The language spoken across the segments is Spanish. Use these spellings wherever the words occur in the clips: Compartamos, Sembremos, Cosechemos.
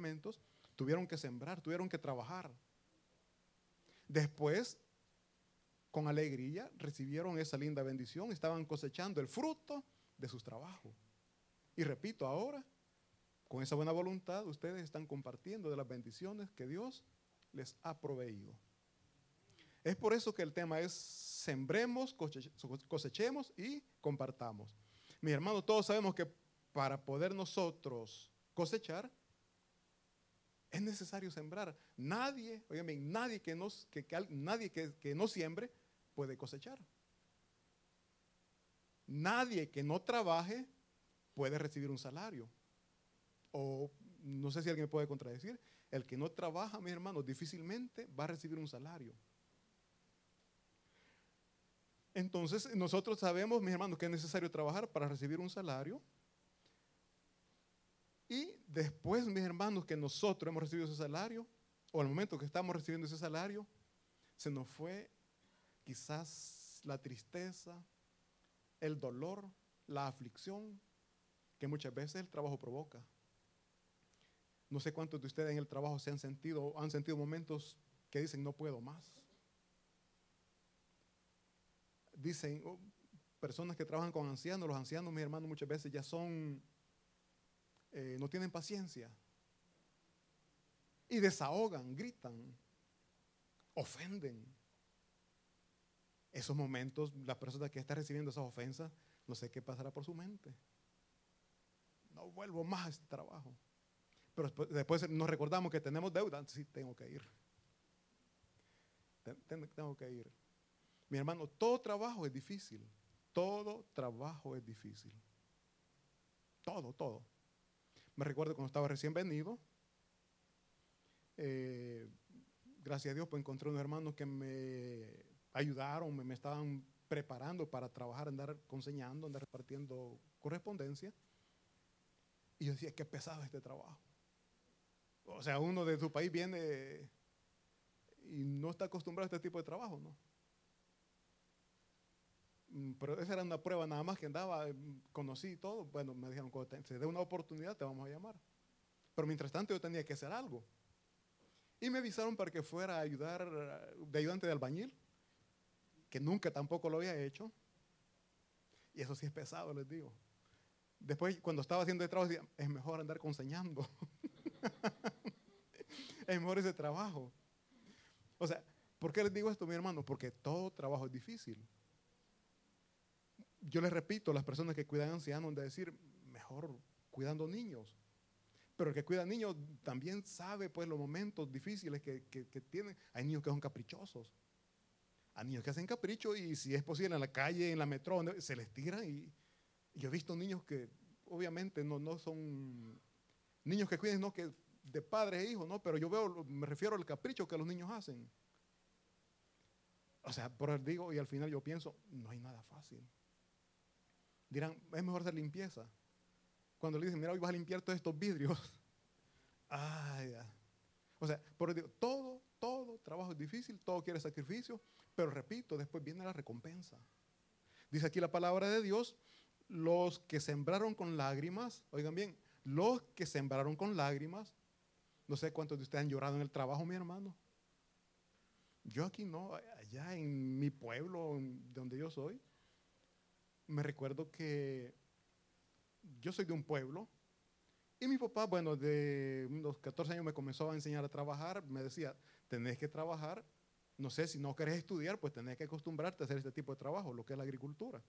alimentos, tuvieron que sembrar, tuvieron que trabajar. Después, con alegría, recibieron esa linda bendición, estaban cosechando el fruto de sus trabajos. Y repito, ahora, con esa buena voluntad, ustedes están compartiendo de las bendiciones que Dios les ha proveído. Es por eso que el tema es sembremos, cosechemos y compartamos. Mis hermanos, todos sabemos que para poder nosotros cosechar, es necesario sembrar. Nadie que no siembre puede cosechar. Nadie que no trabaje puede recibir un salario. O no sé si alguien me puede contradecir, el que no trabaja, mis hermanos, difícilmente va a recibir un salario. Entonces, nosotros sabemos, mis hermanos, que es necesario trabajar para recibir un salario. Y después, mis hermanos, que nosotros hemos recibido ese salario, o al momento que estamos recibiendo ese salario, se nos fue quizás la tristeza, el dolor, la aflicción, que muchas veces el trabajo provoca. No sé cuántos de ustedes en el trabajo se han sentido momentos que dicen, no puedo más. Dicen, personas que trabajan con ancianos, los ancianos, mis hermanos, muchas veces ya son, no tienen paciencia. Y desahogan, gritan, ofenden. Esos momentos, la persona que está recibiendo esas ofensas, no sé qué pasará por su mente. No vuelvo más a este trabajo. Pero después nos recordamos que tenemos deuda. Sí, tengo que ir. Tengo que ir. Mi hermano, todo trabajo es difícil. Todo trabajo es difícil. Todo. Me recuerdo cuando estaba recién venido. Gracias a Dios, pues encontré unos hermanos que me ayudaron, me estaban preparando para trabajar, andar enseñando, andar repartiendo correspondencia. Y yo decía, qué pesado este trabajo. O sea, uno de su país viene y no está acostumbrado a este tipo de trabajo, ¿no? Pero esa era una prueba nada más que andaba, conocí todo. Bueno, me dijeron, cuando se dé una oportunidad te vamos a llamar. Pero mientras tanto yo tenía que hacer algo. Y me avisaron para que fuera a ayudar de ayudante de albañil, que nunca tampoco lo había hecho. Y eso sí es pesado, les digo. Después, cuando estaba haciendo el trabajo, decía, es mejor andar conseñando. Es mejor ese trabajo. O sea, ¿por qué les digo esto, mi hermano? Porque todo trabajo es difícil. Yo les repito, las personas que cuidan ancianos han de decir, mejor cuidando niños. Pero el que cuida niños también sabe pues los momentos difíciles que tienen. Hay niños que son caprichosos. Hay niños que hacen capricho y si es posible en la calle, en la metro, se les tiran. Y yo he visto niños que obviamente no son niños que cuiden, no que de padres e hijos, no, pero yo veo, me refiero al capricho que los niños hacen. O sea, por eso digo, y al final yo pienso, no hay nada fácil. Dirán, es mejor hacer limpieza. Cuando le dicen, mira, hoy vas a limpiar todos estos vidrios. Ay, ah, o sea, por Dios, todo trabajo es difícil, todo quiere sacrificio, pero repito, después viene la recompensa. Dice aquí la palabra de Dios, los que sembraron con lágrimas, oigan bien, los que sembraron con lágrimas, no sé cuántos de ustedes han llorado en el trabajo, mi hermano. Yo aquí no, allá en mi pueblo, donde yo soy, me recuerdo que yo soy de un pueblo y mi papá, bueno, de unos 14 años me comenzó a enseñar a trabajar. Me decía, tenés que trabajar. No sé, si no querés estudiar, pues tenés que acostumbrarte a hacer este tipo de trabajo, lo que es la agricultura.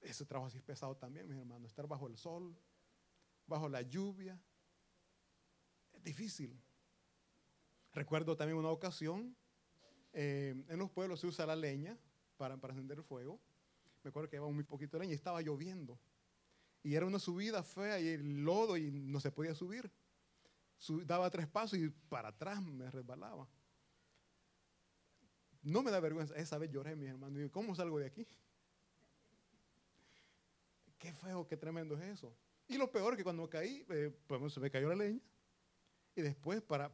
Ese trabajo así es pesado también, mis hermanos. Estar bajo el sol, bajo la lluvia, es difícil. Recuerdo también una ocasión, en los pueblos se usa la leña para encender el fuego. Me acuerdo que llevaba muy poquito de leña y estaba lloviendo. Y era una subida fea y el lodo y no se podía subir. Daba 3 pasos y para atrás me resbalaba. No me da vergüenza. Esa vez lloré, mis hermanos. Digo, ¿cómo salgo de aquí? Qué feo, qué tremendo es eso. Y lo peor que cuando caí, pues se me cayó la leña. Y después para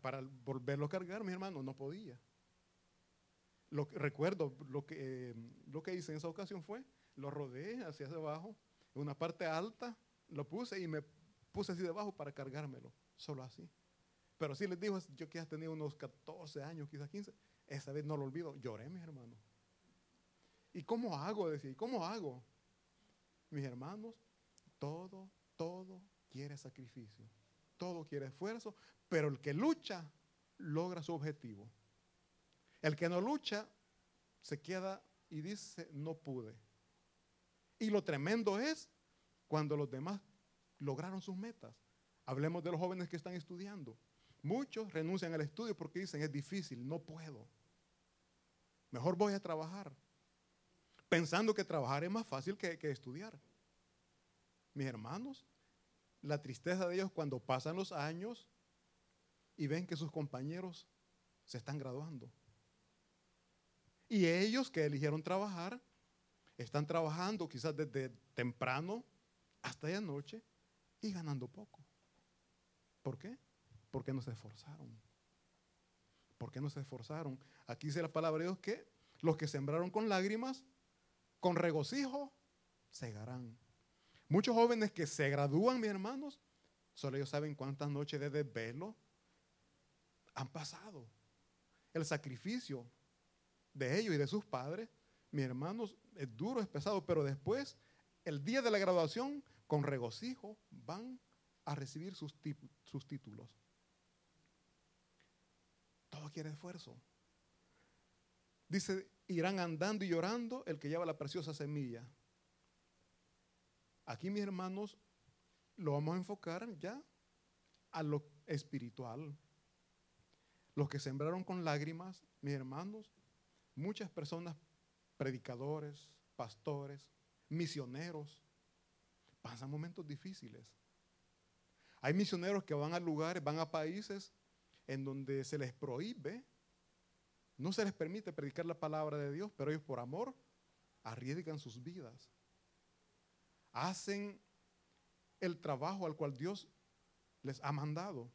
volverlo a cargar, mis hermanos, no podía. Recuerdo lo que hice en esa ocasión fue, lo rodeé hacia abajo, en una parte alta, lo puse y me puse así debajo para cargármelo. solo así. Pero sí les digo, yo quizás tenía unos 14 años, quizás 15, esa vez no lo olvido, lloré, mis hermanos. ¿Y cómo hago? Decía, ¿cómo hago? Mis hermanos, todo quiere sacrificio, todo quiere esfuerzo, pero el que lucha logra su objetivo. El que no lucha se queda y dice, no pude. Y lo tremendo es cuando los demás lograron sus metas. Hablemos de los jóvenes que están estudiando. Muchos renuncian al estudio porque dicen, es difícil, no puedo. Mejor voy a trabajar. Pensando que trabajar es más fácil que estudiar. Mis hermanos, la tristeza de ellos cuando pasan los años y ven que sus compañeros se están graduando. Y ellos que eligieron trabajar, están trabajando quizás desde temprano hasta de noche y ganando poco. ¿Por qué? Porque no se esforzaron. Aquí dice la palabra de Dios que los que sembraron con lágrimas, con regocijo, segarán. Muchos jóvenes que se gradúan, mis hermanos, solo ellos saben cuántas noches de desvelo han pasado. El sacrificio de ellos y de sus padres, mis hermanos, es duro, es pesado, pero después, el día de la graduación, con regocijo van a recibir sus títulos. Todo quiere esfuerzo. Dice, irán andando y llorando el que lleva la preciosa semilla. Aquí, mis hermanos, lo vamos a enfocar ya a lo espiritual. Los que sembraron con lágrimas, mis hermanos, muchas personas, predicadores, pastores, misioneros, pasan momentos difíciles. Hay misioneros que van a lugares, van a países en donde se les prohíbe, no se les permite predicar la palabra de Dios, pero ellos por amor arriesgan sus vidas. Hacen el trabajo al cual Dios les ha mandado.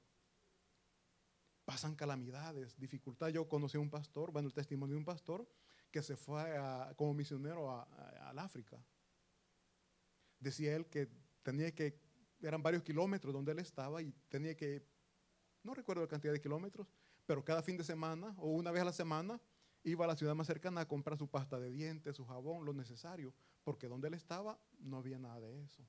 Pasan calamidades, dificultades. Yo conocí a un pastor, el testimonio de un pastor que se fue como misionero al África. Decía él que eran varios kilómetros donde él estaba y tenía que, no recuerdo la cantidad de kilómetros, pero cada fin de semana o una vez a la semana iba a la ciudad más cercana a comprar su pasta de dientes, su jabón, lo necesario, porque donde él estaba no había nada de eso.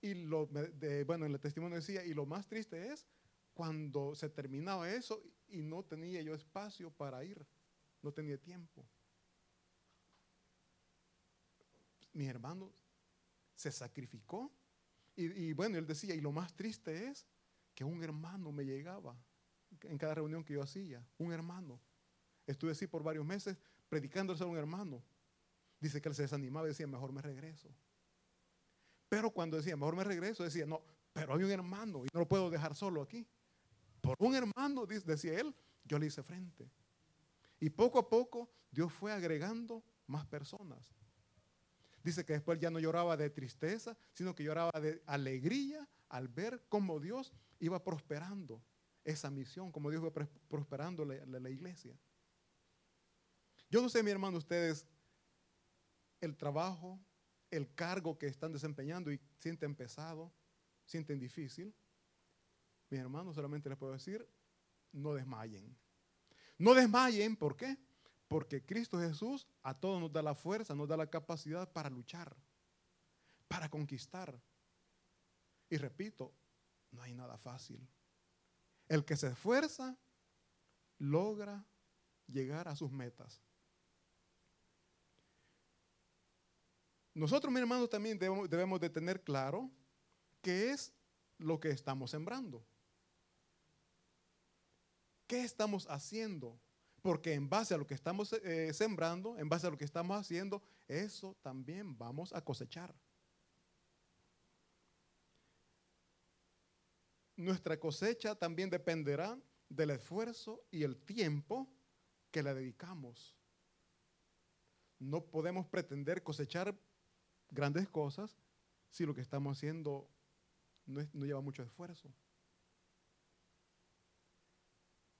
Y el testimonio decía, y lo más triste es cuando se terminaba eso y no tenía yo espacio para ir, no tenía tiempo. Mi hermano se sacrificó y él decía, y lo más triste es que un hermano me llegaba en cada reunión que yo hacía, un hermano. Estuve así por varios meses predicándole a un hermano. Dice que él se desanimaba y decía, mejor me regreso. Pero cuando decía, mejor me regreso, decía, no, pero hay un hermano y no lo puedo dejar solo aquí. Por un hermano, decía él, yo le hice frente. Y poco a poco Dios fue agregando más personas. Dice que después ya no lloraba de tristeza, sino que lloraba de alegría al ver cómo Dios iba prosperando esa misión, cómo Dios iba prosperando la iglesia. Yo no sé, mi hermano, ustedes, el trabajo, el cargo que están desempeñando y sienten pesado, sienten difícil. Mis hermanos, solamente les puedo decir, no desmayen. No desmayen, ¿por qué? Porque Cristo Jesús a todos nos da la fuerza, nos da la capacidad para luchar, para conquistar. Y repito, no hay nada fácil. El que se esfuerza logra llegar a sus metas. Nosotros, mis hermanos, también debemos de tener claro qué es lo que estamos sembrando. ¿Qué estamos haciendo? Porque en base a lo que estamos sembrando, en base a lo que estamos haciendo, eso también vamos a cosechar. Nuestra cosecha también dependerá del esfuerzo y el tiempo que le dedicamos. No podemos pretender cosechar grandes cosas si lo que estamos haciendo no lleva mucho esfuerzo.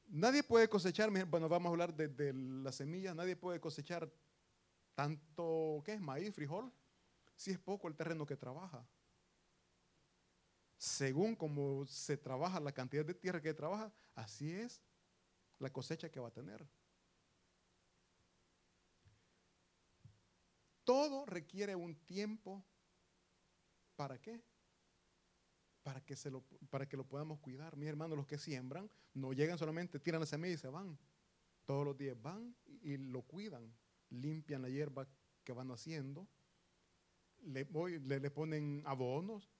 Nadie puede cosechar, vamos a hablar de las semillas, nadie puede cosechar tanto, ¿qué es? Maíz, frijol, si es poco el terreno que trabaja. Según como se trabaja, la cantidad de tierra que trabaja, así es la cosecha que va a tener. Todo requiere un tiempo. ¿Para qué? Para que lo podamos cuidar. Mis hermanos, los que siembran, no llegan solamente, tiran la semilla y se van. Todos los días van y lo cuidan. Limpian la hierba que van haciendo. Le ponen abonos.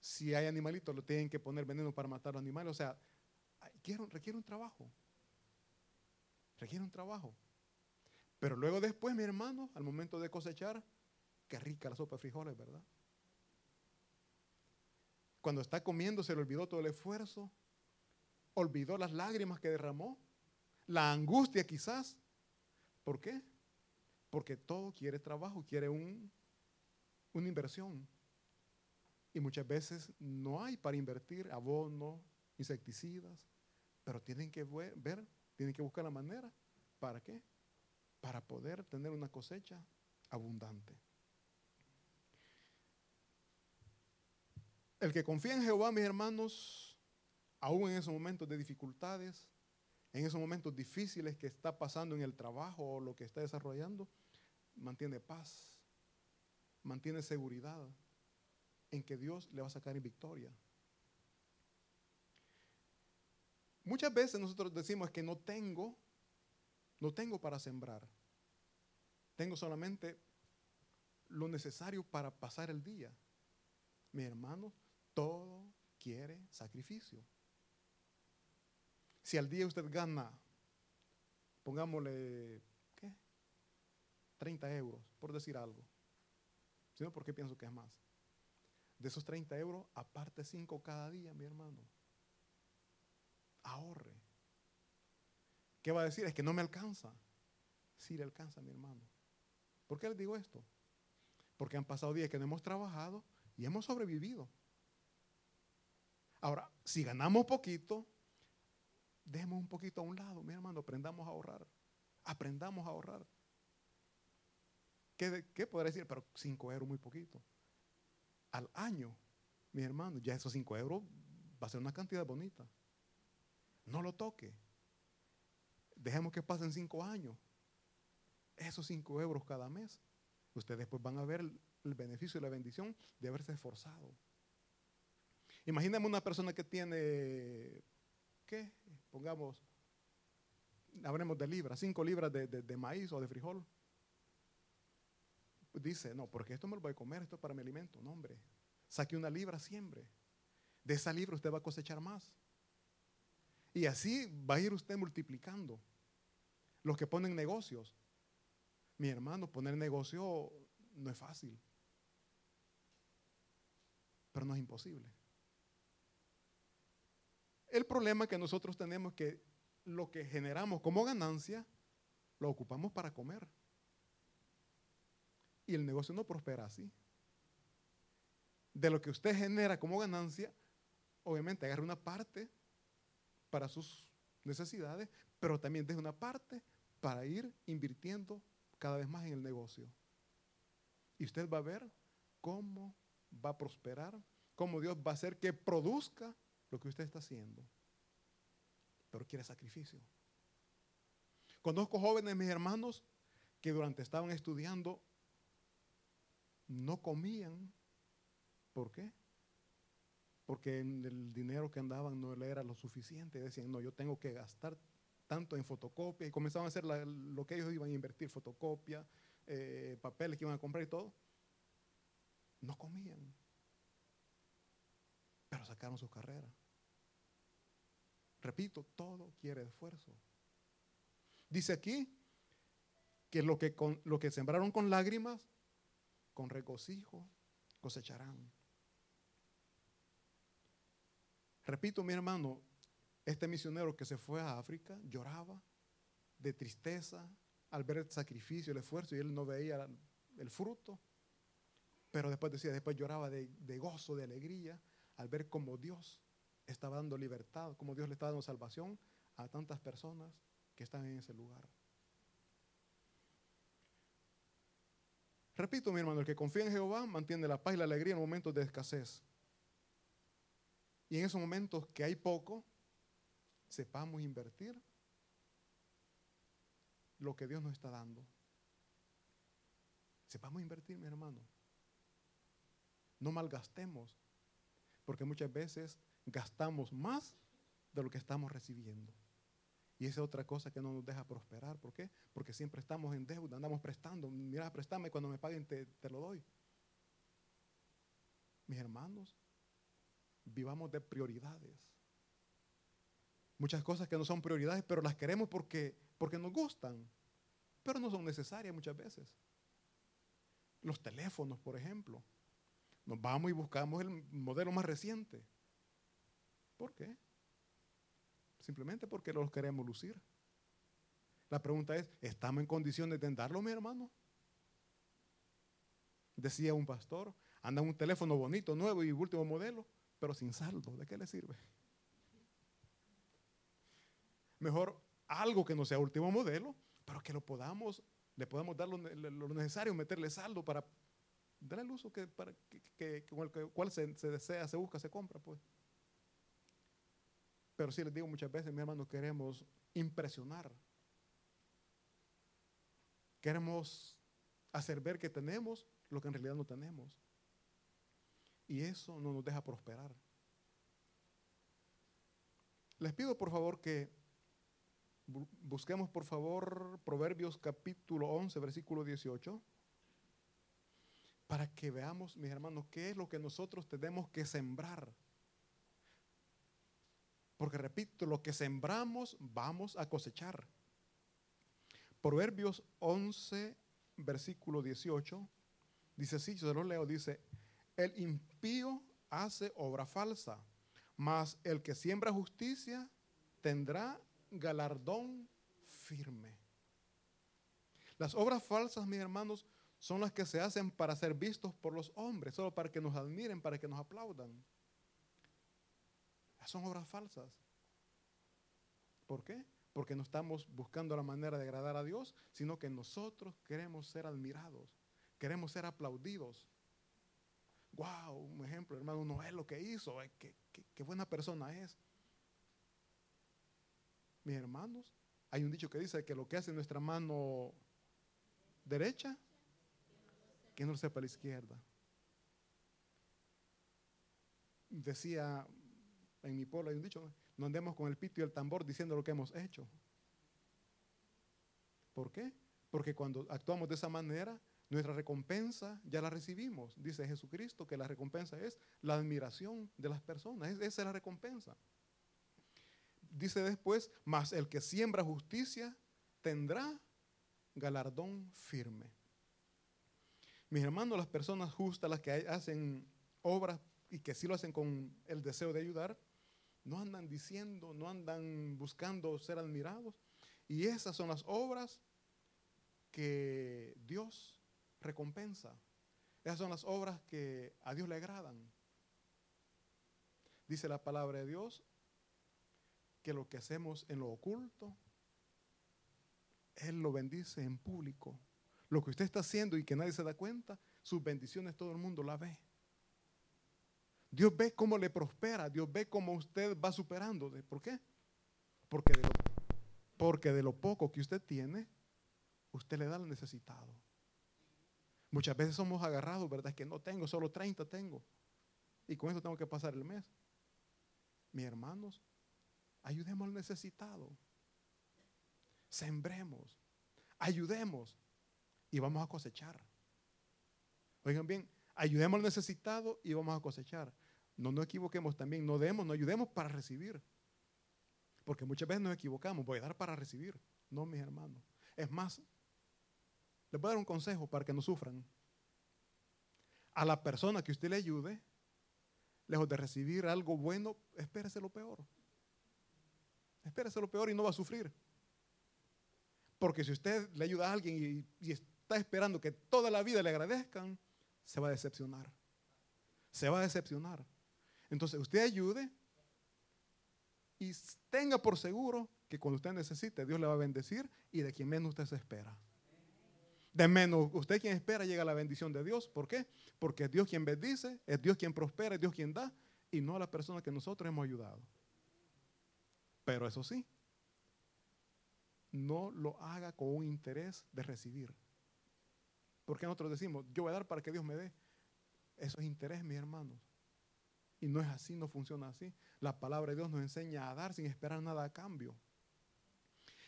Si hay animalitos, lo tienen que poner veneno para matar a los animales. O sea, requiere un trabajo. Requiere un trabajo. Pero luego después, mi hermano, al momento de cosechar, qué rica la sopa de frijoles, ¿verdad? Cuando está comiendo se le olvidó todo el esfuerzo, olvidó las lágrimas que derramó, la angustia quizás. ¿Por qué? Porque todo quiere trabajo, quiere una inversión. Y muchas veces no hay para invertir abono, insecticidas, pero tienen que buscar la manera. ¿Para qué? Para poder tener una cosecha abundante. El que confía en Jehová, mis hermanos, aún en esos momentos de dificultades, en esos momentos difíciles que está pasando en el trabajo o lo que está desarrollando, mantiene paz, mantiene seguridad en que Dios le va a sacar en victoria. Muchas veces nosotros decimos que no tengo para sembrar, tengo solamente lo necesario para pasar el día. Mi hermano, todo quiere sacrificio. Si al día usted gana, pongámosle, ¿qué? 30 euros, por decir algo. Si no, ¿por qué pienso que es más? De esos 30 euros, aparte 5 cada día, mi hermano. Ahorre. ¿Qué va a decir? Es que no me alcanza. Sí le alcanza, mi hermano. ¿Por qué les digo esto? Porque han pasado días que no hemos trabajado y hemos sobrevivido. Ahora, si ganamos poquito, dejemos un poquito a un lado, mi hermano, aprendamos a ahorrar. Aprendamos a ahorrar. ¿Qué podrá decir? Pero 5 euros muy poquito. Al año, mi hermano, ya esos 5 euros va a ser una cantidad bonita. No lo toque. Dejemos que pasen 5 años. Esos 5 euros cada mes. Ustedes después van a ver el beneficio y la bendición de haberse esforzado. Imagíname una persona que tiene, ¿qué? Pongamos, hablemos de libras, 5 libras de maíz o de frijol. Dice, no, porque esto me lo voy a comer, esto es para mi alimento. No, hombre, saque 1 libra siempre. De esa libra usted va a cosechar más. Y así va a ir usted multiplicando. Los que ponen negocios. Mi hermano, poner negocio no es fácil. Pero no es imposible. El problema que nosotros tenemos es que lo que generamos como ganancia lo ocupamos para comer. Y el negocio no prospera así. De lo que usted genera como ganancia, obviamente agarra una parte para sus necesidades, pero también deja una parte para ir invirtiendo cada vez más en el negocio. Y usted va a ver cómo va a prosperar, cómo Dios va a hacer que produzca lo que usted está haciendo. Pero quiere sacrificio. Conozco jóvenes, mis hermanos, que durante estaban estudiando no comían. ¿Por qué? Porque el dinero que andaban no le era lo suficiente. Decían, no, yo tengo que gastar tanto en fotocopia. Y comenzaban a hacer lo que ellos iban a invertir, fotocopia, papeles que iban a comprar y todo. No comían, pero sacaron sus carreras. Repito, todo quiere esfuerzo. Dice aquí que lo que sembraron con lágrimas, con regocijo cosecharán. Repito, mi hermano, este misionero que se fue a África lloraba de tristeza al ver el sacrificio, el esfuerzo, y él no veía el fruto. Pero después decía, después lloraba de gozo, de alegría, al ver cómo Dios estaba dando libertad, cómo Dios le estaba dando salvación a tantas personas que están en ese lugar. Repito, mi hermano, el que confía en Jehová mantiene la paz y la alegría en momentos de escasez. Y en esos momentos que hay poco, sepamos invertir lo que Dios nos está dando. Sepamos invertir, mi hermano. No malgastemos, porque muchas veces gastamos más de lo que estamos recibiendo. Y esa es otra cosa que no nos deja prosperar. ¿Por qué? Porque siempre estamos en deuda, andamos prestando. Mira, préstame, cuando me paguen te lo doy. Mis hermanos, vivamos de prioridades. Muchas cosas que no son prioridades, pero las queremos porque nos gustan, pero no son necesarias muchas veces. Los teléfonos, por ejemplo. Nos vamos y buscamos el modelo más reciente. ¿Por qué? Simplemente porque los queremos lucir. La pregunta es, ¿estamos en condiciones de darlo, mi hermano? Decía un pastor, anda un teléfono bonito, nuevo y último modelo, pero sin saldo, ¿de qué le sirve? Mejor algo que no sea último modelo, pero que le podamos dar lo necesario, meterle saldo para darle el uso que con el cual se desea, se busca, se compra, pues. Pero sí les digo muchas veces, mi hermano, queremos impresionar. Queremos hacer ver que tenemos lo que en realidad no tenemos. Y eso no nos deja prosperar. Les pido por favor que busquemos por favor Proverbios capítulo 11, versículo 18. Para que veamos, mis hermanos, qué es lo que nosotros tenemos que sembrar. Porque repito, lo que sembramos vamos a cosechar. Proverbios 11, versículo 18, dice así, yo se lo leo, dice, el impío hace obra falsa, mas el que siembra justicia tendrá galardón firme. Las obras falsas, mis hermanos, son las que se hacen para ser vistos por los hombres, solo para que nos admiren, para que nos aplaudan. Son obras falsas. ¿Por qué? Porque no estamos buscando la manera de agradar a Dios, sino que nosotros queremos ser admirados, queremos ser aplaudidos. ¡Wow! Un ejemplo, hermano, no es lo que hizo, qué buena persona es. Mis hermanos, hay un dicho que dice que lo que hace nuestra mano derecha, que no lo sepa la izquierda. Decía, en mi pueblo hay un dicho, no andemos con el pito y el tambor diciendo lo que hemos hecho. ¿Por qué? Porque cuando actuamos de esa manera, nuestra recompensa ya la recibimos. Dice Jesucristo que la recompensa es la admiración de las personas. Esa es la recompensa. Dice después, mas el que siembra justicia tendrá galardón firme. Mis hermanos, las personas justas, las que hacen obras y que sí lo hacen con el deseo de ayudar, no andan diciendo, no andan buscando ser admirados. Y esas son las obras que Dios recompensa. Esas son las obras que a Dios le agradan. Dice la palabra de Dios que lo que hacemos en lo oculto, Él lo bendice en público. Lo que usted está haciendo y que nadie se da cuenta, sus bendiciones todo el mundo la ve. Dios ve cómo le prospera, Dios ve cómo usted va superando. ¿Por qué? Porque de lo poco que usted tiene, usted le da al necesitado. Muchas veces somos agarrados, ¿verdad? Es que no tengo, solo 30 tengo. Y con eso tengo que pasar el mes. Mis hermanos, ayudemos al necesitado. Sembremos, ayudemos y vamos a cosechar. Oigan bien, ayudemos al necesitado y vamos a cosechar. No nos equivoquemos también, no demos, no ayudemos para recibir. Porque muchas veces nos equivocamos, voy a dar para recibir. No, mis hermanos. Es más, les voy a dar un consejo para que no sufran. A la persona que usted le ayude, lejos de recibir algo bueno, espérese lo peor. Espérese lo peor y no va a sufrir. Porque si usted le ayuda a alguien y está esperando que toda la vida le agradezcan, se va a decepcionar. Se va a decepcionar. Entonces, usted ayude y tenga por seguro que cuando usted necesite, Dios le va a bendecir y de quien menos usted se espera. De menos usted quien espera llega la bendición de Dios. ¿Por qué? Porque es Dios quien bendice, es Dios quien prospera, es Dios quien da y no a la persona que nosotros hemos ayudado. Pero eso sí, no lo haga con un interés de recibir. Porque nosotros decimos, yo voy a dar para que Dios me dé. Eso es interés, mis hermanos. Y no es así, no funciona así. La palabra de Dios nos enseña a dar sin esperar nada a cambio.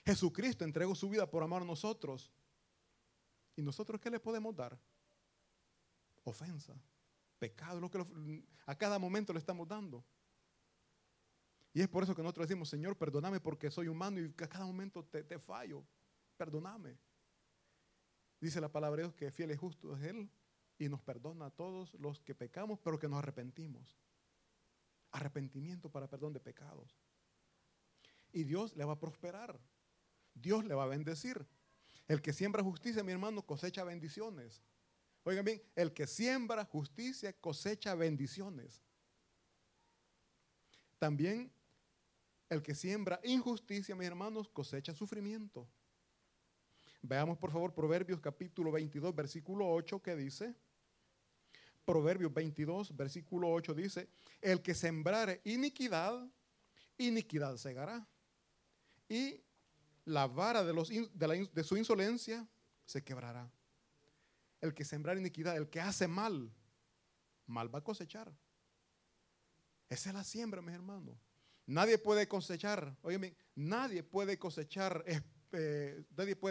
Jesucristo entregó su vida por amar a nosotros. ¿Y nosotros qué le podemos dar? Ofensa, pecado, lo que a cada momento le estamos dando. Y es por eso que nosotros decimos, Señor, perdóname porque soy humano y a cada momento te fallo. Perdóname. Dice la palabra de Dios que fiel y justo es Él y nos perdona a todos los que pecamos, pero que nos arrepentimos. Arrepentimiento para perdón de pecados. Y Dios le va a prosperar. Dios le va a bendecir. El que siembra justicia, mi hermano, cosecha bendiciones. Oigan bien, el que siembra justicia, cosecha bendiciones. También el que siembra injusticia, mis hermanos, cosecha sufrimiento. Veamos, por favor, Proverbios capítulo 22, versículo 8, que dice, Proverbios 22, versículo 8 dice, el que sembrare iniquidad, iniquidad segará, y la vara de su insolencia se quebrará. El que sembrare iniquidad, el que hace mal, mal va a cosechar. Esa es la siembra, mis hermanos. Nadie puede cosechar, óyeme, nadie puede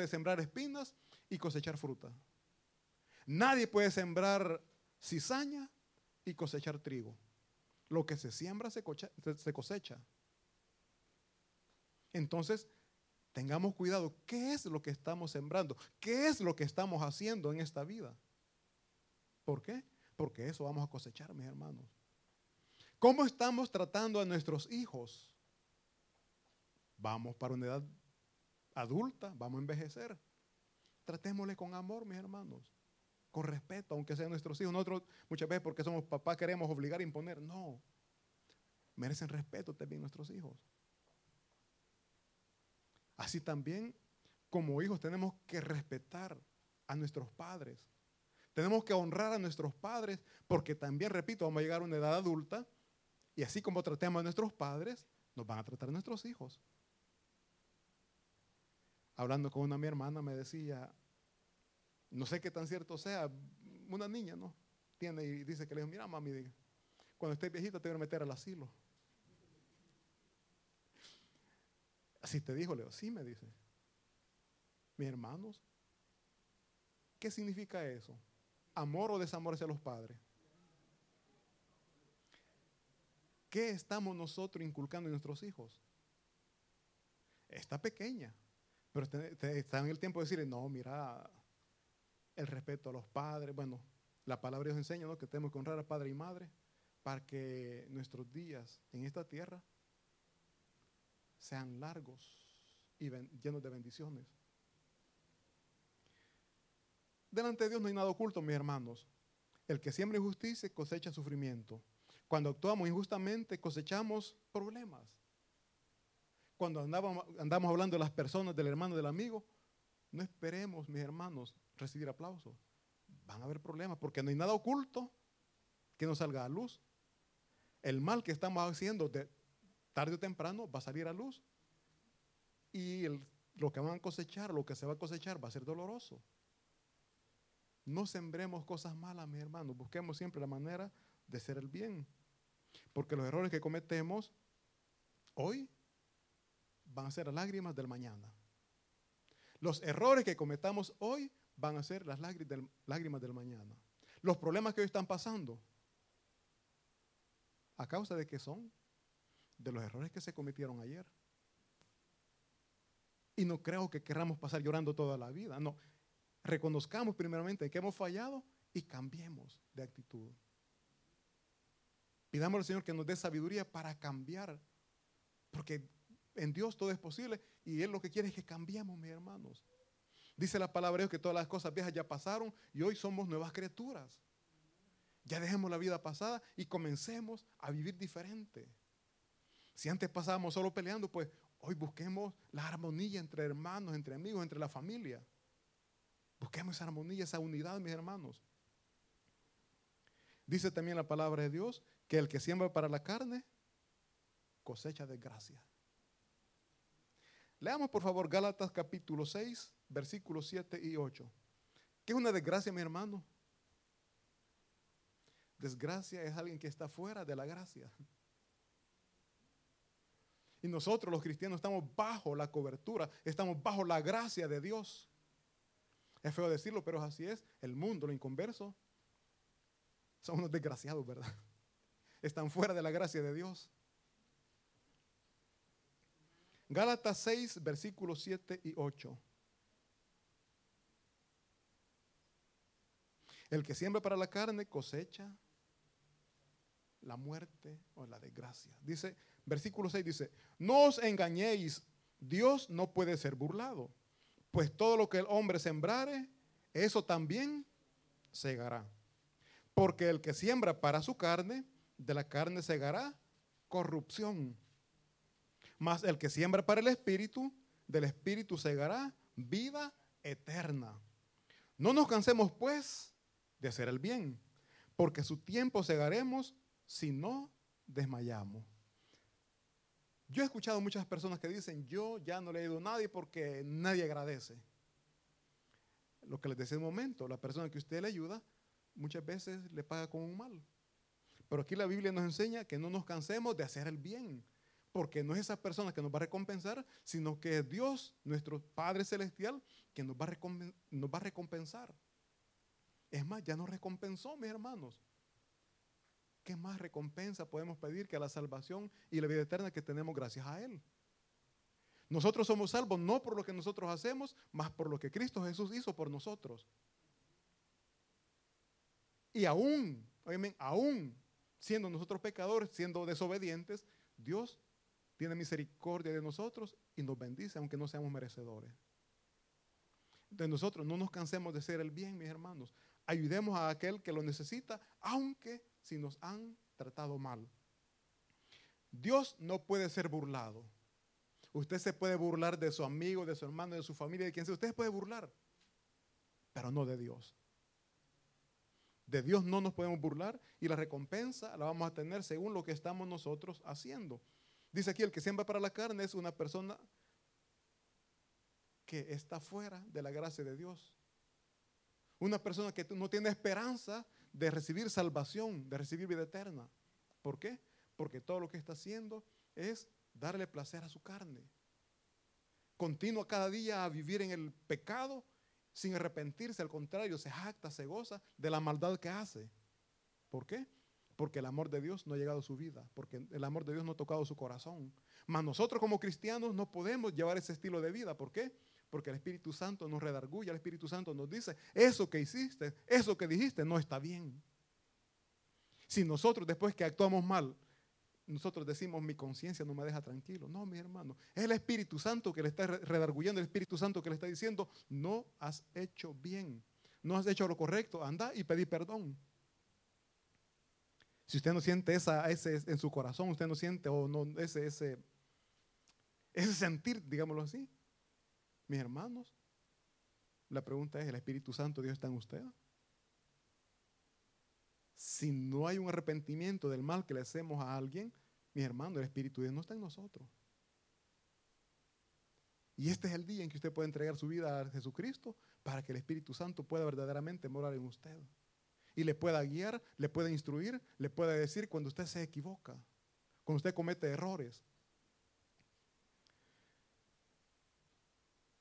sembrar espinas y cosechar fruta. Nadie puede sembrar cizaña y cosechar trigo. Lo que se siembra se cosecha. Entonces, tengamos cuidado. ¿Qué es lo que estamos sembrando? ¿Qué es lo que estamos haciendo en esta vida? ¿Por qué? Porque eso vamos a cosechar, mis hermanos. ¿Cómo estamos tratando a nuestros hijos? Vamos para una edad adulta, vamos a envejecer. Tratémosle con amor, mis hermanos, con respeto, aunque sean nuestros hijos. Nosotros muchas veces porque somos papás queremos obligar e imponer. No, merecen respeto también nuestros hijos. Así también, como hijos tenemos que respetar a nuestros padres. Tenemos que honrar a nuestros padres porque también, repito, vamos a llegar a una edad adulta. Y así como tratemos a nuestros padres, nos van a tratar a nuestros hijos. Hablando con mi hermana me decía, no sé qué tan cierto sea, una niña, ¿no? Tiene y dice que le dijo, mira mami, cuando estés viejita te voy a meter al asilo. Así te dijo, Leo, sí me dice. Mis hermanos, ¿qué significa eso? ¿Amor o desamor hacia los padres? ¿Qué estamos nosotros inculcando en nuestros hijos? Está pequeña, pero está en el tiempo de decirle, no, mira, el respeto a los padres. Bueno, la palabra nos enseña, ¿no?, que tenemos que honrar a padre y madre para que nuestros días en esta tierra sean largos y llenos de bendiciones. Delante de Dios no hay nada oculto, mis hermanos. El que siembra injusticia cosecha sufrimiento. Cuando actuamos injustamente cosechamos problemas. Cuando andamos hablando de las personas, del hermano, del amigo, no esperemos, mis hermanos, recibir aplausos. Van a haber problemas porque no hay nada oculto que no salga a luz. El mal que estamos haciendo tarde o temprano va a salir a luz y lo que se va a cosechar va a ser doloroso. No sembremos cosas malas, mis hermanos. Busquemos siempre la manera de hacer el bien, porque los errores que cometemos hoy van a ser las lágrimas del mañana. Los errores que cometamos hoy van a ser las lágrimas del mañana. Los problemas que hoy están pasando, ¿a causa de qué son? De los errores que se cometieron ayer. Y no creo que queramos pasar llorando toda la vida. No, reconozcamos primeramente que hemos fallado y cambiemos de actitud. Pidamos al Señor que nos dé sabiduría para cambiar, porque en Dios todo es posible y Él lo que quiere es que cambiemos, mis hermanos. Dice la palabra de Dios que todas las cosas viejas ya pasaron y hoy somos nuevas criaturas. Ya dejemos la vida pasada y comencemos a vivir diferente. Si antes pasábamos solo peleando, pues hoy busquemos la armonía entre hermanos, entre amigos, entre la familia. Busquemos esa armonía, esa unidad, mis hermanos. Dice también la palabra de Dios que el que siembra para la carne cosecha desgracia. Leamos por favor Gálatas capítulo 6, versículos 7 y 8. ¿Qué es una desgracia, mi hermano? Desgracia es alguien que está fuera de la gracia. Y nosotros los cristianos estamos bajo la cobertura, estamos bajo la gracia de Dios. Es feo decirlo, pero así es. El mundo, los inconversos, son unos desgraciados, ¿verdad? Están fuera de la gracia de Dios. Gálatas 6, versículos 7 y 8. El que siembra para la carne cosecha la muerte o la desgracia. Dice, versículo 6 dice, no os engañéis, Dios no puede ser burlado, pues todo lo que el hombre sembrare, eso también segará. Porque el que siembra para su carne, de la carne segará corrupción. Mas el que siembra para el Espíritu, del Espíritu segará vida eterna. No nos cansemos, pues, de hacer el bien, porque a su tiempo segaremos si no desmayamos. Yo he escuchado muchas personas que dicen, yo ya no le he ido a nadie porque nadie agradece. Lo que les decía en un momento, la persona que usted le ayuda, muchas veces le paga con un mal. Pero aquí la Biblia nos enseña que no nos cansemos de hacer el bien, porque no es esa persona que nos va a recompensar, sino que es Dios, nuestro Padre Celestial, que nos va a recompensar. Es más, ya nos recompensó, mis hermanos. ¿Qué más recompensa podemos pedir que la salvación y la vida eterna que tenemos gracias a Él? Nosotros somos salvos no por lo que nosotros hacemos, más por lo que Cristo Jesús hizo por nosotros. Y aún siendo nosotros pecadores, siendo desobedientes, Dios tiene misericordia de nosotros y nos bendice, aunque no seamos merecedores. Entonces nosotros no nos cansemos de hacer el bien, mis hermanos. Ayudemos a aquel que lo necesita, aunque si nos han tratado mal. Dios no puede ser burlado. Usted se puede burlar de su amigo, de su hermano, de su familia, de quien sea. Usted se puede burlar, pero no de Dios. De Dios no nos podemos burlar y la recompensa la vamos a tener según lo que estamos nosotros haciendo. Dice aquí, el que siembra para la carne es una persona que está fuera de la gracia de Dios. Una persona que no tiene esperanza de recibir salvación, de recibir vida eterna. ¿Por qué? Porque todo lo que está haciendo es darle placer a su carne. Continúa cada día a vivir en el pecado sin arrepentirse, al contrario, se jacta, se goza de la maldad que hace. ¿Por qué? Porque el amor de Dios no ha llegado a su vida, porque el amor de Dios no ha tocado su corazón. Mas nosotros como cristianos no podemos llevar ese estilo de vida. ¿Por qué? Porque el Espíritu Santo nos redarguye, el Espíritu Santo nos dice, eso que hiciste, eso que dijiste no está bien. Si nosotros después que actuamos mal, nosotros decimos, mi conciencia no me deja tranquilo. No, mi hermano, es el Espíritu Santo que le está redarguyendo, el Espíritu Santo que le está diciendo, no has hecho bien, no has hecho lo correcto, anda y pedí perdón. Si usted no siente ese en su corazón, usted no siente ese sentir, digámoslo así, mis hermanos, la pregunta es, ¿el Espíritu Santo de Dios está en usted? Si no hay un arrepentimiento del mal que le hacemos a alguien, mis hermanos, el Espíritu de Dios no está en nosotros. Y este es el día en que usted puede entregar su vida a Jesucristo para que el Espíritu Santo pueda verdaderamente morar en usted. Y le pueda guiar, le pueda instruir, le pueda decir cuando usted se equivoca, cuando usted comete errores.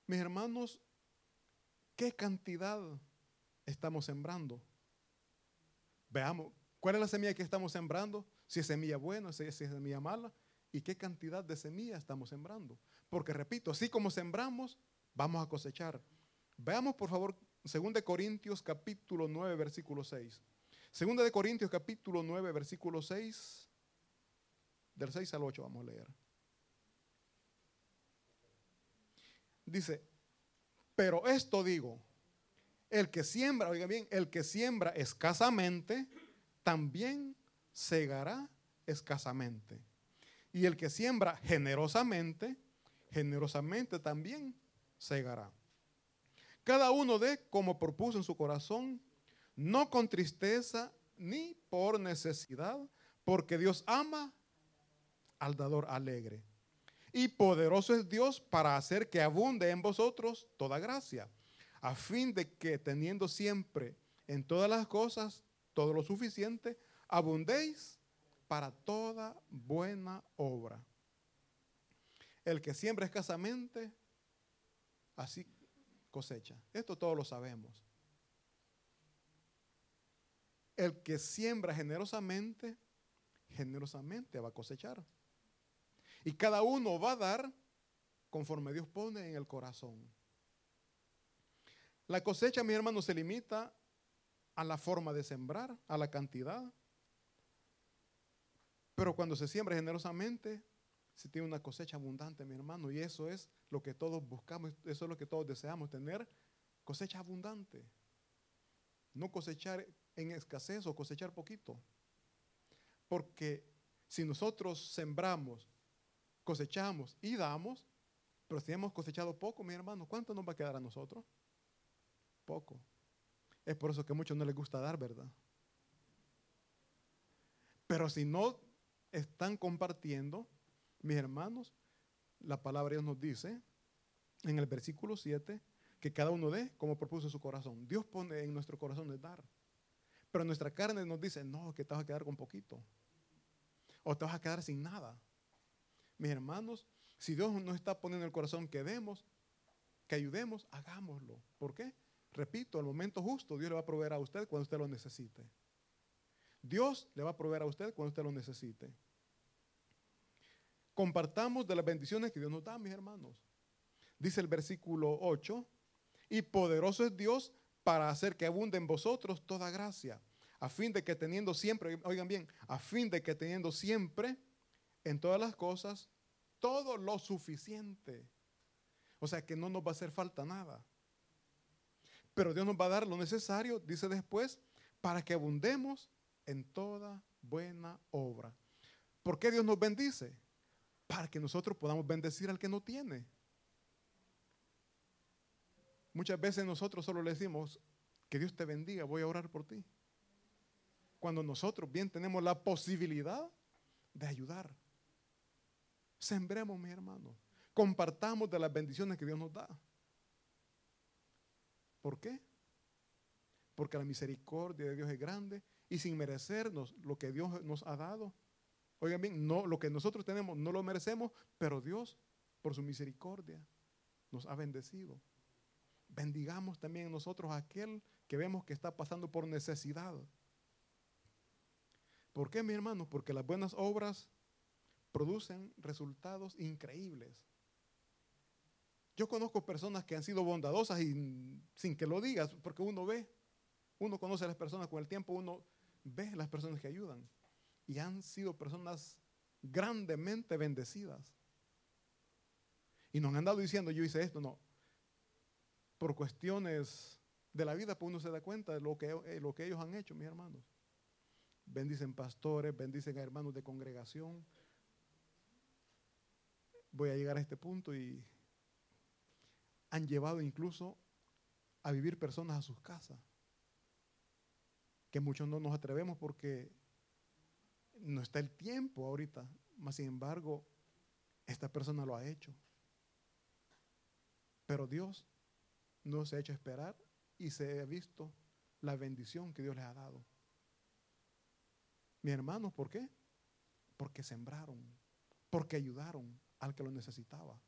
Mis hermanos, ¿qué cantidad estamos sembrando? Veamos, ¿cuál es la semilla que estamos sembrando? Si es semilla buena, si es semilla mala, y qué cantidad de semilla estamos sembrando. Porque repito, así como sembramos, vamos a cosechar. Veamos por favor 2 Corintios capítulo 9, versículo 6. 2 Corintios capítulo 9, versículo 6, del 6 al 8 vamos a leer. Dice, pero esto digo, el que siembra, oiga bien, el que siembra escasamente, también segará escasamente. Y el que siembra generosamente, generosamente también segará. Cada uno dé como propuso en su corazón, no con tristeza ni por necesidad, porque Dios ama al dador alegre. Y poderoso es Dios para hacer que abunde en vosotros toda gracia, a fin de que teniendo siempre en todas las cosas todo lo suficiente, abundéis para toda buena obra. El que siembra escasamente, así cosecha. Esto todos lo sabemos. El que siembra generosamente, generosamente va a cosechar. Y cada uno va a dar conforme Dios pone en el corazón. La cosecha, mi hermano, se limita a la forma de sembrar, a la cantidad. Pero cuando se siembra generosamente, se tiene una cosecha abundante, mi hermano, y eso es lo que todos buscamos, eso es lo que todos deseamos, tener cosecha abundante. No cosechar en escasez o cosechar poquito. Porque si nosotros sembramos, cosechamos y damos, pero si hemos cosechado poco, mi hermano, ¿cuánto nos va a quedar a nosotros? Poco. Es por eso que a muchos no les gusta dar, ¿verdad? Pero si no están compartiendo, mis hermanos, la palabra de Dios nos dice en el versículo 7 que cada uno dé como propuso su corazón. Dios pone en nuestro corazón el dar, pero nuestra carne nos dice, no, que te vas a quedar con poquito o te vas a quedar sin nada. Mis hermanos, si Dios nos está poniendo en el corazón que demos, que ayudemos, hagámoslo. ¿Por qué? Repito, al momento justo Dios le va a proveer a usted cuando usted lo necesite. Dios le va a proveer a usted cuando usted lo necesite. Compartamos de las bendiciones que Dios nos da, mis hermanos. Dice el versículo 8, y poderoso es Dios para hacer que abunde en vosotros toda gracia, a fin de que teniendo siempre, oigan bien, a fin de que teniendo siempre en todas las cosas todo lo suficiente. O sea que no nos va a hacer falta nada. Pero Dios nos va a dar lo necesario, dice después, para que abundemos en toda buena obra. ¿Por qué Dios nos bendice? Para que nosotros podamos bendecir al que no tiene. Muchas veces nosotros solo le decimos, que Dios te bendiga, voy a orar por ti. Cuando nosotros bien tenemos la posibilidad de ayudar. Sembremos, mis hermanos. Compartamos de las bendiciones que Dios nos da. ¿Por qué? Porque la misericordia de Dios es grande y sin merecernos lo que Dios nos ha dado. Oigan bien, no, lo que nosotros tenemos no lo merecemos, pero Dios, por su misericordia, nos ha bendecido. Bendigamos también nosotros a aquel que vemos que está pasando por necesidad. ¿Por qué, mi hermano? Porque las buenas obras producen resultados increíbles. Yo conozco personas que han sido bondadosas y sin que lo digas, porque uno ve, uno conoce a las personas con el tiempo, uno ve las personas que ayudan. Y han sido personas grandemente bendecidas. Y nos han andado diciendo, yo hice esto, no. Por cuestiones de la vida, pues uno se da cuenta de lo que ellos han hecho, mis hermanos. Bendicen pastores, bendicen a hermanos de congregación. Voy a llegar a este punto y han llevado incluso a vivir personas a sus casas. Que muchos no nos atrevemos porque no está el tiempo ahorita, mas sin embargo, esta persona lo ha hecho. Pero Dios no se ha hecho esperar y se ha visto la bendición que Dios les ha dado. Mis hermanos, ¿por qué? Porque sembraron, porque ayudaron al que lo necesitaba.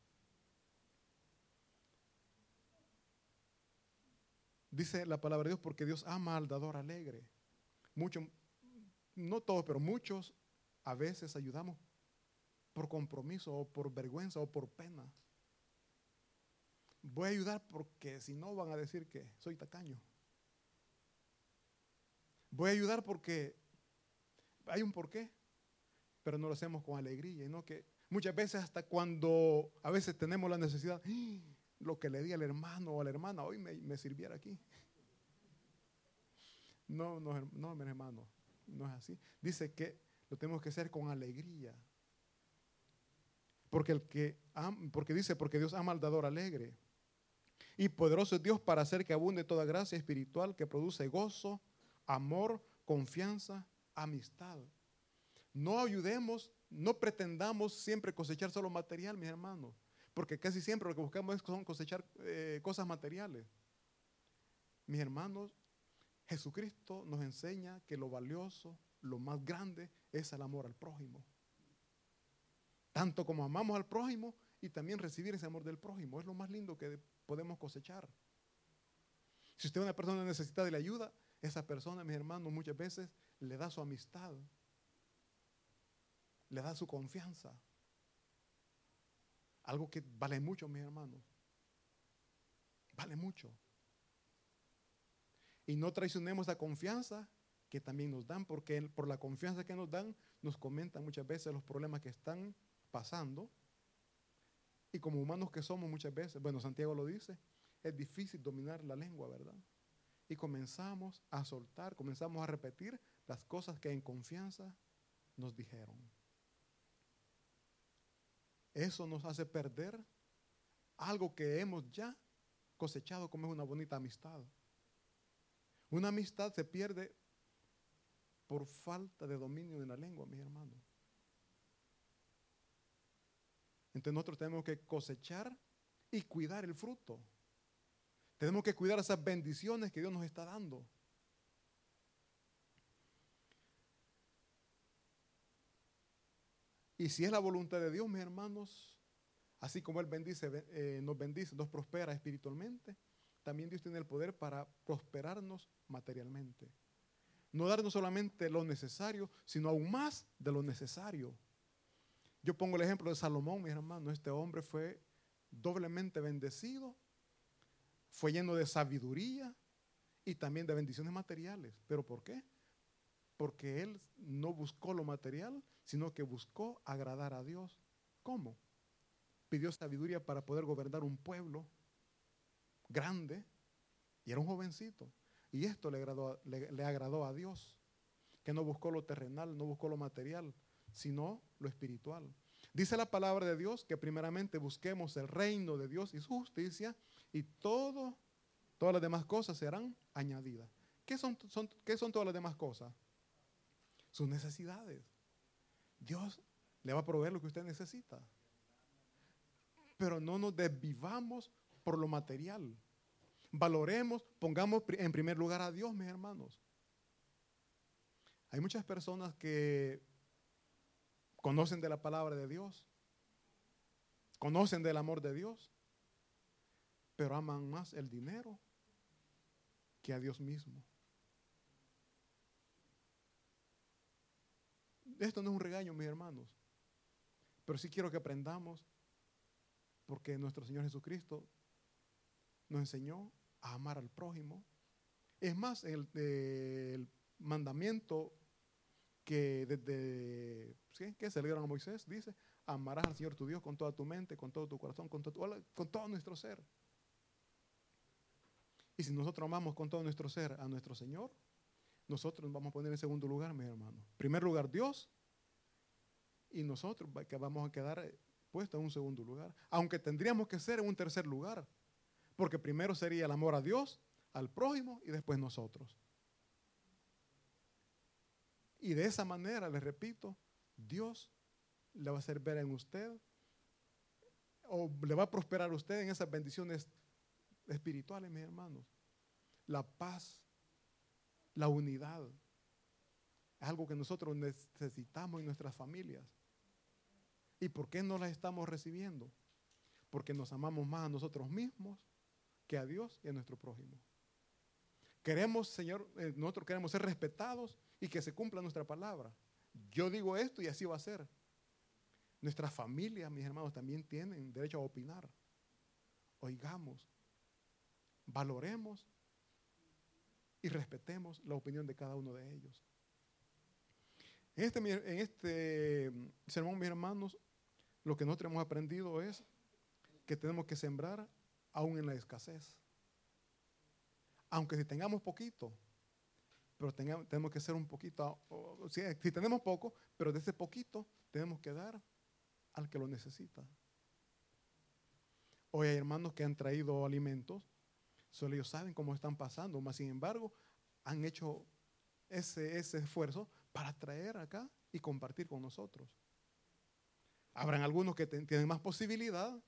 Dice la palabra de Dios, porque Dios ama al dador alegre. No todos, pero muchos a veces ayudamos por compromiso o por vergüenza o por pena. Voy a ayudar porque si no van a decir que soy tacaño. Voy a ayudar porque hay un porqué, pero no lo hacemos con alegría, ¿no? Que muchas veces hasta cuando a veces tenemos la necesidad, lo que le di al hermano o a la hermana hoy me sirviera aquí. No, mi hermano. No es así. Dice que lo tenemos que hacer con alegría. Porque Dios ama al dador alegre. Y poderoso es Dios para hacer que abunde toda gracia espiritual que produce gozo, amor, confianza, amistad. No ayudemos, no pretendamos siempre cosechar solo material, mis hermanos, porque casi siempre lo que buscamos son cosechar cosas materiales. Mis hermanos, Jesucristo nos enseña que lo valioso, lo más grande es el amor al prójimo. Tanto como amamos al prójimo y también recibir ese amor del prójimo, es lo más lindo que podemos cosechar. Si usted es una persona necesitada de la ayuda, esa persona, mis hermanos, muchas veces le da su amistad, le da su confianza. Algo que vale mucho, mis hermanos. Vale mucho. Y no traicionemos la confianza que también nos dan, porque por la confianza que nos dan, nos comentan muchas veces los problemas que están pasando. Y como humanos que somos muchas veces, bueno, Santiago lo dice, es difícil dominar la lengua, ¿verdad? Y comenzamos a soltar, comenzamos a repetir las cosas que en confianza nos dijeron. Eso nos hace perder algo que hemos ya cosechado, como es una bonita amistad. Una amistad se pierde por falta de dominio de la lengua, mis hermanos. Entonces nosotros tenemos que cosechar y cuidar el fruto. Tenemos que cuidar esas bendiciones que Dios nos está dando. Y si es la voluntad de Dios, mis hermanos, así como Él nos bendice, nos prospera espiritualmente, también Dios tiene el poder para prosperarnos materialmente. No darnos solamente lo necesario, sino aún más de lo necesario. Yo pongo el ejemplo de Salomón, mis hermanos. Este hombre fue doblemente bendecido, fue lleno de sabiduría y también de bendiciones materiales. ¿Pero por qué? Porque él no buscó lo material, sino que buscó agradar a Dios. ¿Cómo? Pidió sabiduría para poder gobernar un pueblo grande, y era un jovencito. Y esto le agradó a Dios, que no buscó lo terrenal, no buscó lo material, sino lo espiritual. Dice la palabra de Dios que primeramente busquemos el reino de Dios y su justicia, y todas las demás cosas serán añadidas. ¿Qué son todas las demás cosas? Sus necesidades. Dios le va a proveer lo que usted necesita. Pero no nos desvivamos por lo material. Valoremos, pongamos en primer lugar a Dios, mis hermanos. Hay muchas personas que conocen de la palabra de Dios, conocen del amor de Dios, pero aman más el dinero que a Dios mismo. Esto no es un regaño, mis hermanos, pero sí quiero que aprendamos, porque nuestro Señor Jesucristo nos enseñó a amar al prójimo. Es más, el mandamiento que desde que se le dieron a Moisés dice: amarás al Señor tu Dios con toda tu mente, con todo tu corazón, con todo nuestro ser. Y si nosotros amamos con todo nuestro ser a nuestro Señor, nosotros nos vamos a poner en segundo lugar, mis hermanos. En primer lugar Dios, y nosotros que vamos a quedar puestos en un segundo lugar, aunque tendríamos que ser en un tercer lugar, porque primero sería el amor a Dios, al prójimo y después nosotros. Y de esa manera, les repito, Dios le va a hacer ver en usted, o le va a prosperar a usted en esas bendiciones espirituales, mis hermanos. La paz, la unidad, es algo que nosotros necesitamos en nuestras familias. ¿Y por qué no las estamos recibiendo? Porque nos amamos más a nosotros mismos que a Dios y a nuestro prójimo. Queremos, Señor, nosotros queremos ser respetados y que se cumpla nuestra palabra. Yo digo esto y así va a ser. Nuestras familias, mis hermanos, también tienen derecho a opinar. Oigamos, valoremos y respetemos la opinión de cada uno de ellos. En este sermón, mis hermanos, lo que nosotros hemos aprendido es que tenemos que sembrar aún en la escasez. Aunque si tengamos poquito, pero tenemos que ser un poquito, si tenemos poco, pero de ese poquito tenemos que dar al que lo necesita. Hoy hay hermanos que han traído alimentos, solo ellos saben cómo están pasando, mas sin embargo han hecho ese esfuerzo para traer acá y compartir con nosotros. Habrán algunos que tienen más posibilidad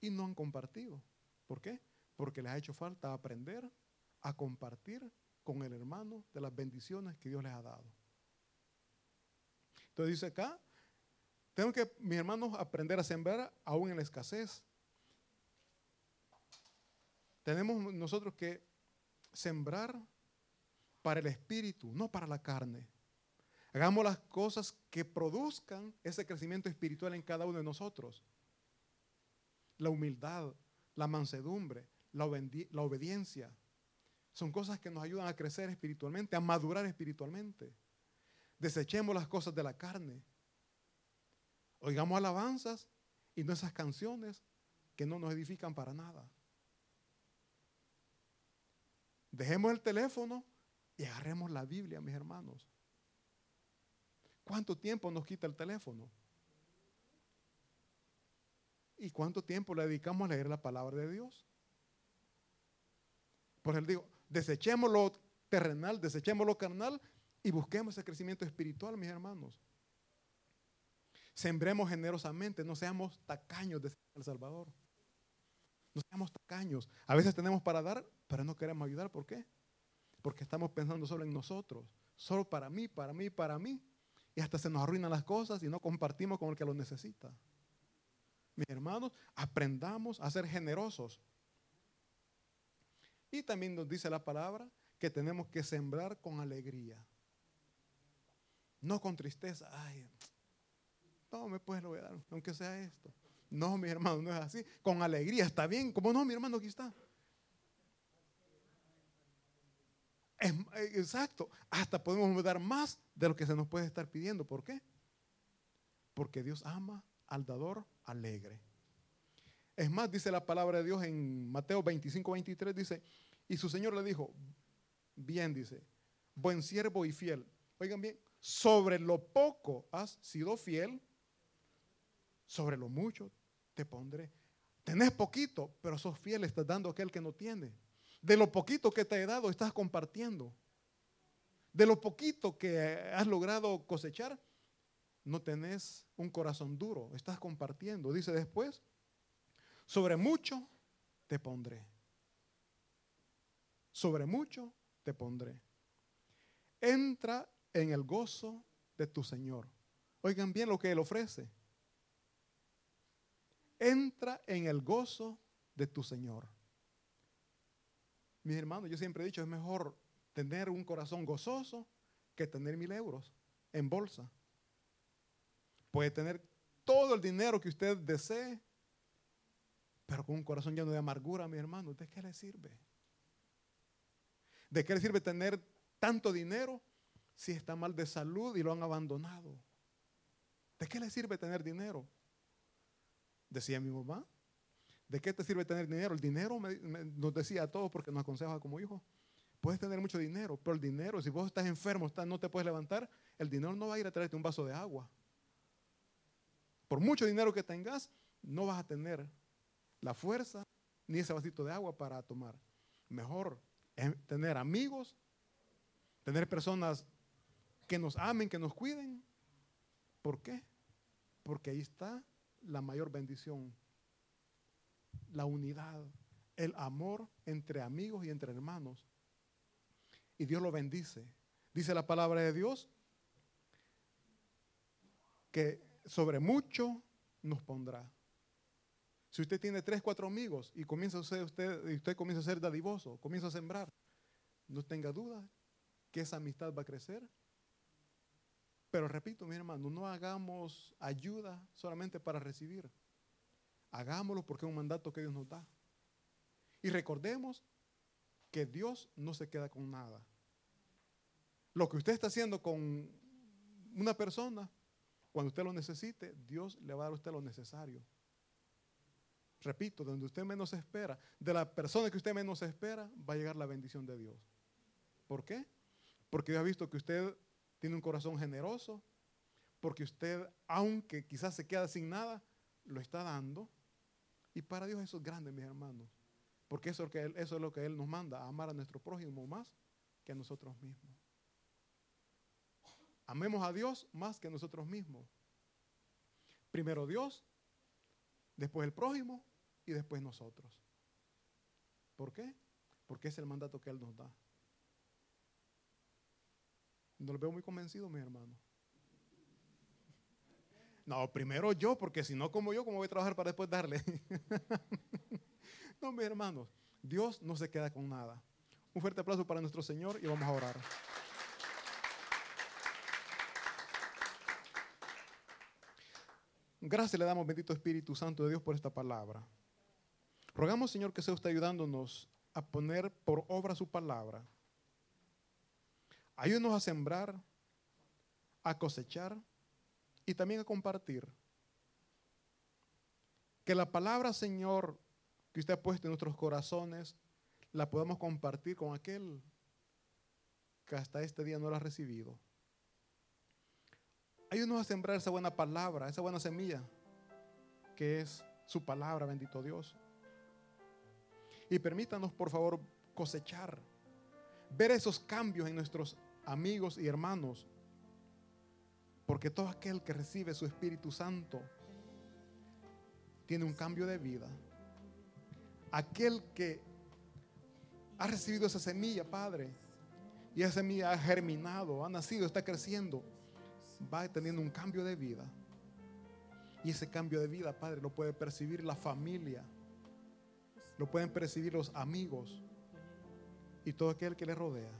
y no han compartido. ¿Por qué? Porque les ha hecho falta aprender a compartir con el hermano de las bendiciones que Dios les ha dado. Entonces dice acá, tengo que, mis hermanos, aprender a sembrar aún en la escasez. Tenemos nosotros que sembrar para el espíritu, no para la carne. Hagamos las cosas que produzcan ese crecimiento espiritual en cada uno de nosotros. La humildad, la mansedumbre, la obediencia. Son cosas que nos ayudan a crecer espiritualmente, a madurar espiritualmente. Desechemos las cosas de la carne. Oigamos alabanzas y no esas canciones que no nos edifican para nada. Dejemos el teléfono y agarremos la Biblia, mis hermanos. ¿Cuánto tiempo nos quita el teléfono? ¿Y cuánto tiempo le dedicamos a leer la palabra de Dios? Por eso digo, desechemos lo terrenal, desechemos lo carnal y busquemos ese crecimiento espiritual, mis hermanos. Sembremos generosamente, no seamos tacaños, decía el Salvador. No seamos tacaños. A veces tenemos para dar, pero no queremos ayudar. ¿Por qué? Porque estamos pensando solo en nosotros, solo para mí, para mí, para mí. Y hasta se nos arruinan las cosas y no compartimos con el que lo necesita. Mis hermanos, aprendamos a ser generosos. Y también nos dice la palabra que tenemos que sembrar con alegría. No con tristeza. Ay, no, pues lo voy a dar, aunque sea esto. No, mi hermano, no es así. Con alegría, está bien. ¿Cómo no, mi hermano? Aquí está. Exacto. Hasta podemos dar más de lo que se nos puede estar pidiendo. ¿Por qué? Porque Dios ama al dador alegre. Es más, dice la palabra de Dios en Mateo 25, 23, dice, y su Señor le dijo, bien, dice, buen siervo y fiel. Oigan bien, sobre lo poco has sido fiel, sobre lo mucho te pondré. Tenés poquito, pero sos fiel, estás dando a aquel que no tiene. De lo poquito que te he dado, estás compartiendo. De lo poquito que has logrado cosechar, no tenés un corazón duro, estás compartiendo. Dice después, sobre mucho te pondré. Sobre mucho te pondré. Entra en el gozo de tu Señor. Oigan bien lo que Él ofrece. Entra en el gozo de tu Señor. Mis hermanos, yo siempre he dicho, es mejor tener un corazón gozoso que tener 1,000 euros en bolsa. Puede tener todo el dinero que usted desee, pero con un corazón lleno de amargura, mi hermano, ¿de qué le sirve? ¿De qué le sirve tener tanto dinero si está mal de salud y lo han abandonado? ¿De qué le sirve tener dinero? Decía mi mamá, ¿de qué te sirve tener dinero? El dinero nos decía a todos porque nos aconsejaba como hijo. Puedes tener mucho dinero, pero el dinero, si vos estás enfermo, no te puedes levantar, el dinero no va a ir a traerte un vaso de agua. Por mucho dinero que tengas, no vas a tener la fuerza ni ese vasito de agua para tomar. Mejor es tener amigos, tener personas que nos amen, que nos cuiden. ¿Por qué? Porque ahí está la mayor bendición, la unidad, el amor entre amigos y entre hermanos. Y Dios lo bendice. Dice la palabra de Dios que sobre mucho nos pondrá. Si usted tiene 3, 4 amigos y usted comienza a ser dadivoso, comienza a sembrar, no tenga duda que esa amistad va a crecer. Pero repito, mi hermano, no hagamos ayuda solamente para recibir. Hagámoslo porque es un mandato que Dios nos da. Y recordemos que Dios no se queda con nada. Lo que usted está haciendo con una persona, cuando usted lo necesite, Dios le va a dar a usted lo necesario. Repito, donde usted menos espera, de la persona que usted menos espera, va a llegar la bendición de Dios. ¿Por qué? Porque Dios ha visto que usted tiene un corazón generoso, porque usted, aunque quizás se queda sin nada, lo está dando. Y para Dios eso es grande, mis hermanos, porque eso es lo que Él nos manda, amar a nuestro prójimo más que a nosotros mismos. Amemos a Dios más que a nosotros mismos. Primero Dios, después el prójimo y después nosotros. ¿Por qué? Porque es el mandato que Él nos da. No lo veo muy convencido, mis hermanos. No, primero yo, porque si no como yo, ¿cómo voy a trabajar para después darle? No, mis hermanos, Dios no se queda con nada. Un fuerte aplauso para nuestro Señor y vamos a orar. Gracias le damos, bendito Espíritu Santo de Dios, por esta palabra. Rogamos, Señor, que sea usted ayudándonos a poner por obra su palabra. Ayúdenos a sembrar, a cosechar y también a compartir. Que la palabra, Señor, que usted ha puesto en nuestros corazones, la podamos compartir con aquel que hasta este día no la ha recibido. Ayúdenos a sembrar esa buena palabra, esa buena semilla, que es su palabra, bendito Dios. Y permítanos, por favor, cosechar, ver esos cambios en nuestros amigos y hermanos, porque todo aquel que recibe su Espíritu Santo tiene un cambio de vida. Aquel que ha recibido esa semilla, Padre, y esa semilla ha germinado, ha nacido, está creciendo, va teniendo un cambio de vida. Y ese cambio de vida, Padre, lo puede percibir la familia, lo pueden percibir los amigos y todo aquel que le rodea.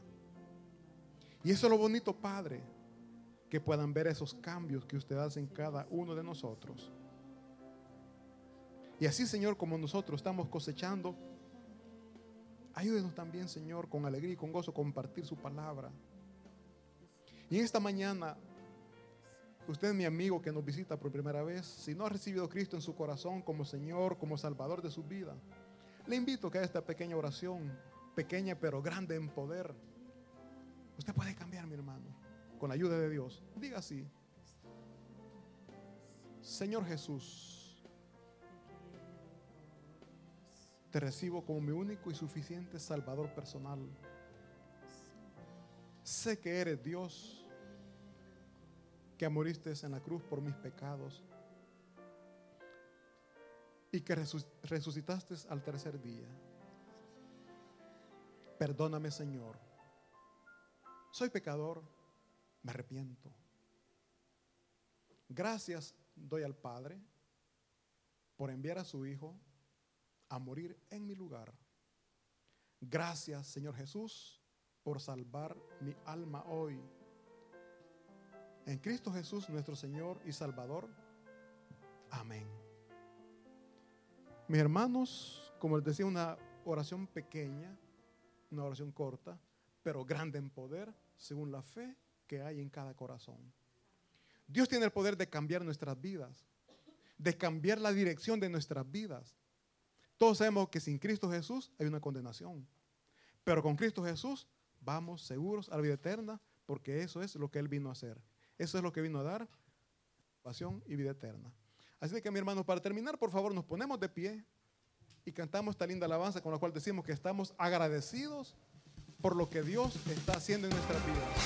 Y eso es lo bonito, Padre, que puedan ver esos cambios que usted hace en cada uno de nosotros. Y así, Señor, como nosotros estamos cosechando, ayúdenos también, Señor, con alegría y con gozo compartir su palabra. Y esta mañana, usted, mi amigo que nos visita por primera vez, si no ha recibido a Cristo en su corazón como Señor, como Salvador de su vida, le invito a que haga esta pequeña oración, pequeña pero grande en poder. Usted puede cambiar, mi hermano, con la ayuda de Dios. Diga así: Señor Jesús, te recibo como mi único y suficiente Salvador personal. Sé que eres Dios, que moriste en la cruz por mis pecados y que resucitaste al tercer día. Perdóname, Señor. Soy pecador, me arrepiento. Gracias doy al Padre por enviar a su Hijo a morir en mi lugar. Gracias, Señor Jesús, por salvar mi alma hoy. En Cristo Jesús, nuestro Señor y Salvador. Amén. Mis hermanos, como les decía, una oración pequeña, una oración corta, pero grande en poder, según la fe que hay en cada corazón. Dios tiene el poder de cambiar nuestras vidas, de cambiar la dirección de nuestras vidas. Todos sabemos que sin Cristo Jesús hay una condenación, pero con Cristo Jesús vamos seguros a la vida eterna, porque eso es lo que Él vino a hacer. Eso es lo que vino a dar, salvación y vida eterna. Así que, mi hermano, para terminar, por favor, nos ponemos de pie y cantamos esta linda alabanza con la cual decimos que estamos agradecidos por lo que Dios está haciendo en nuestras vidas.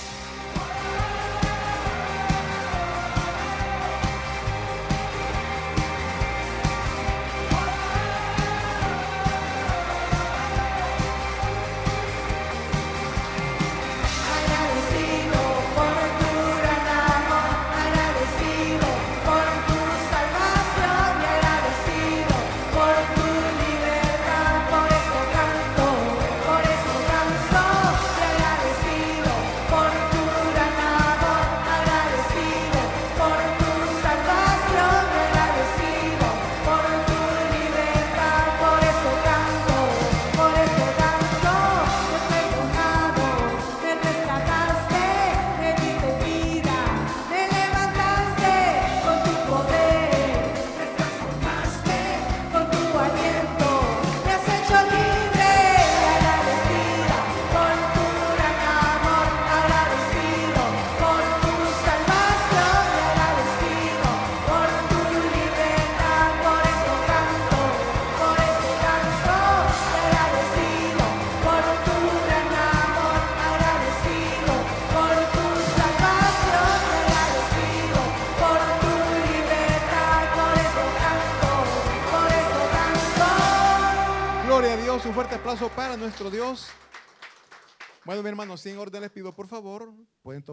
Gloria a Dios, un fuerte aplauso para nuestro Dios. Bueno, mi hermano, si en orden les pido, por favor, pueden tomar.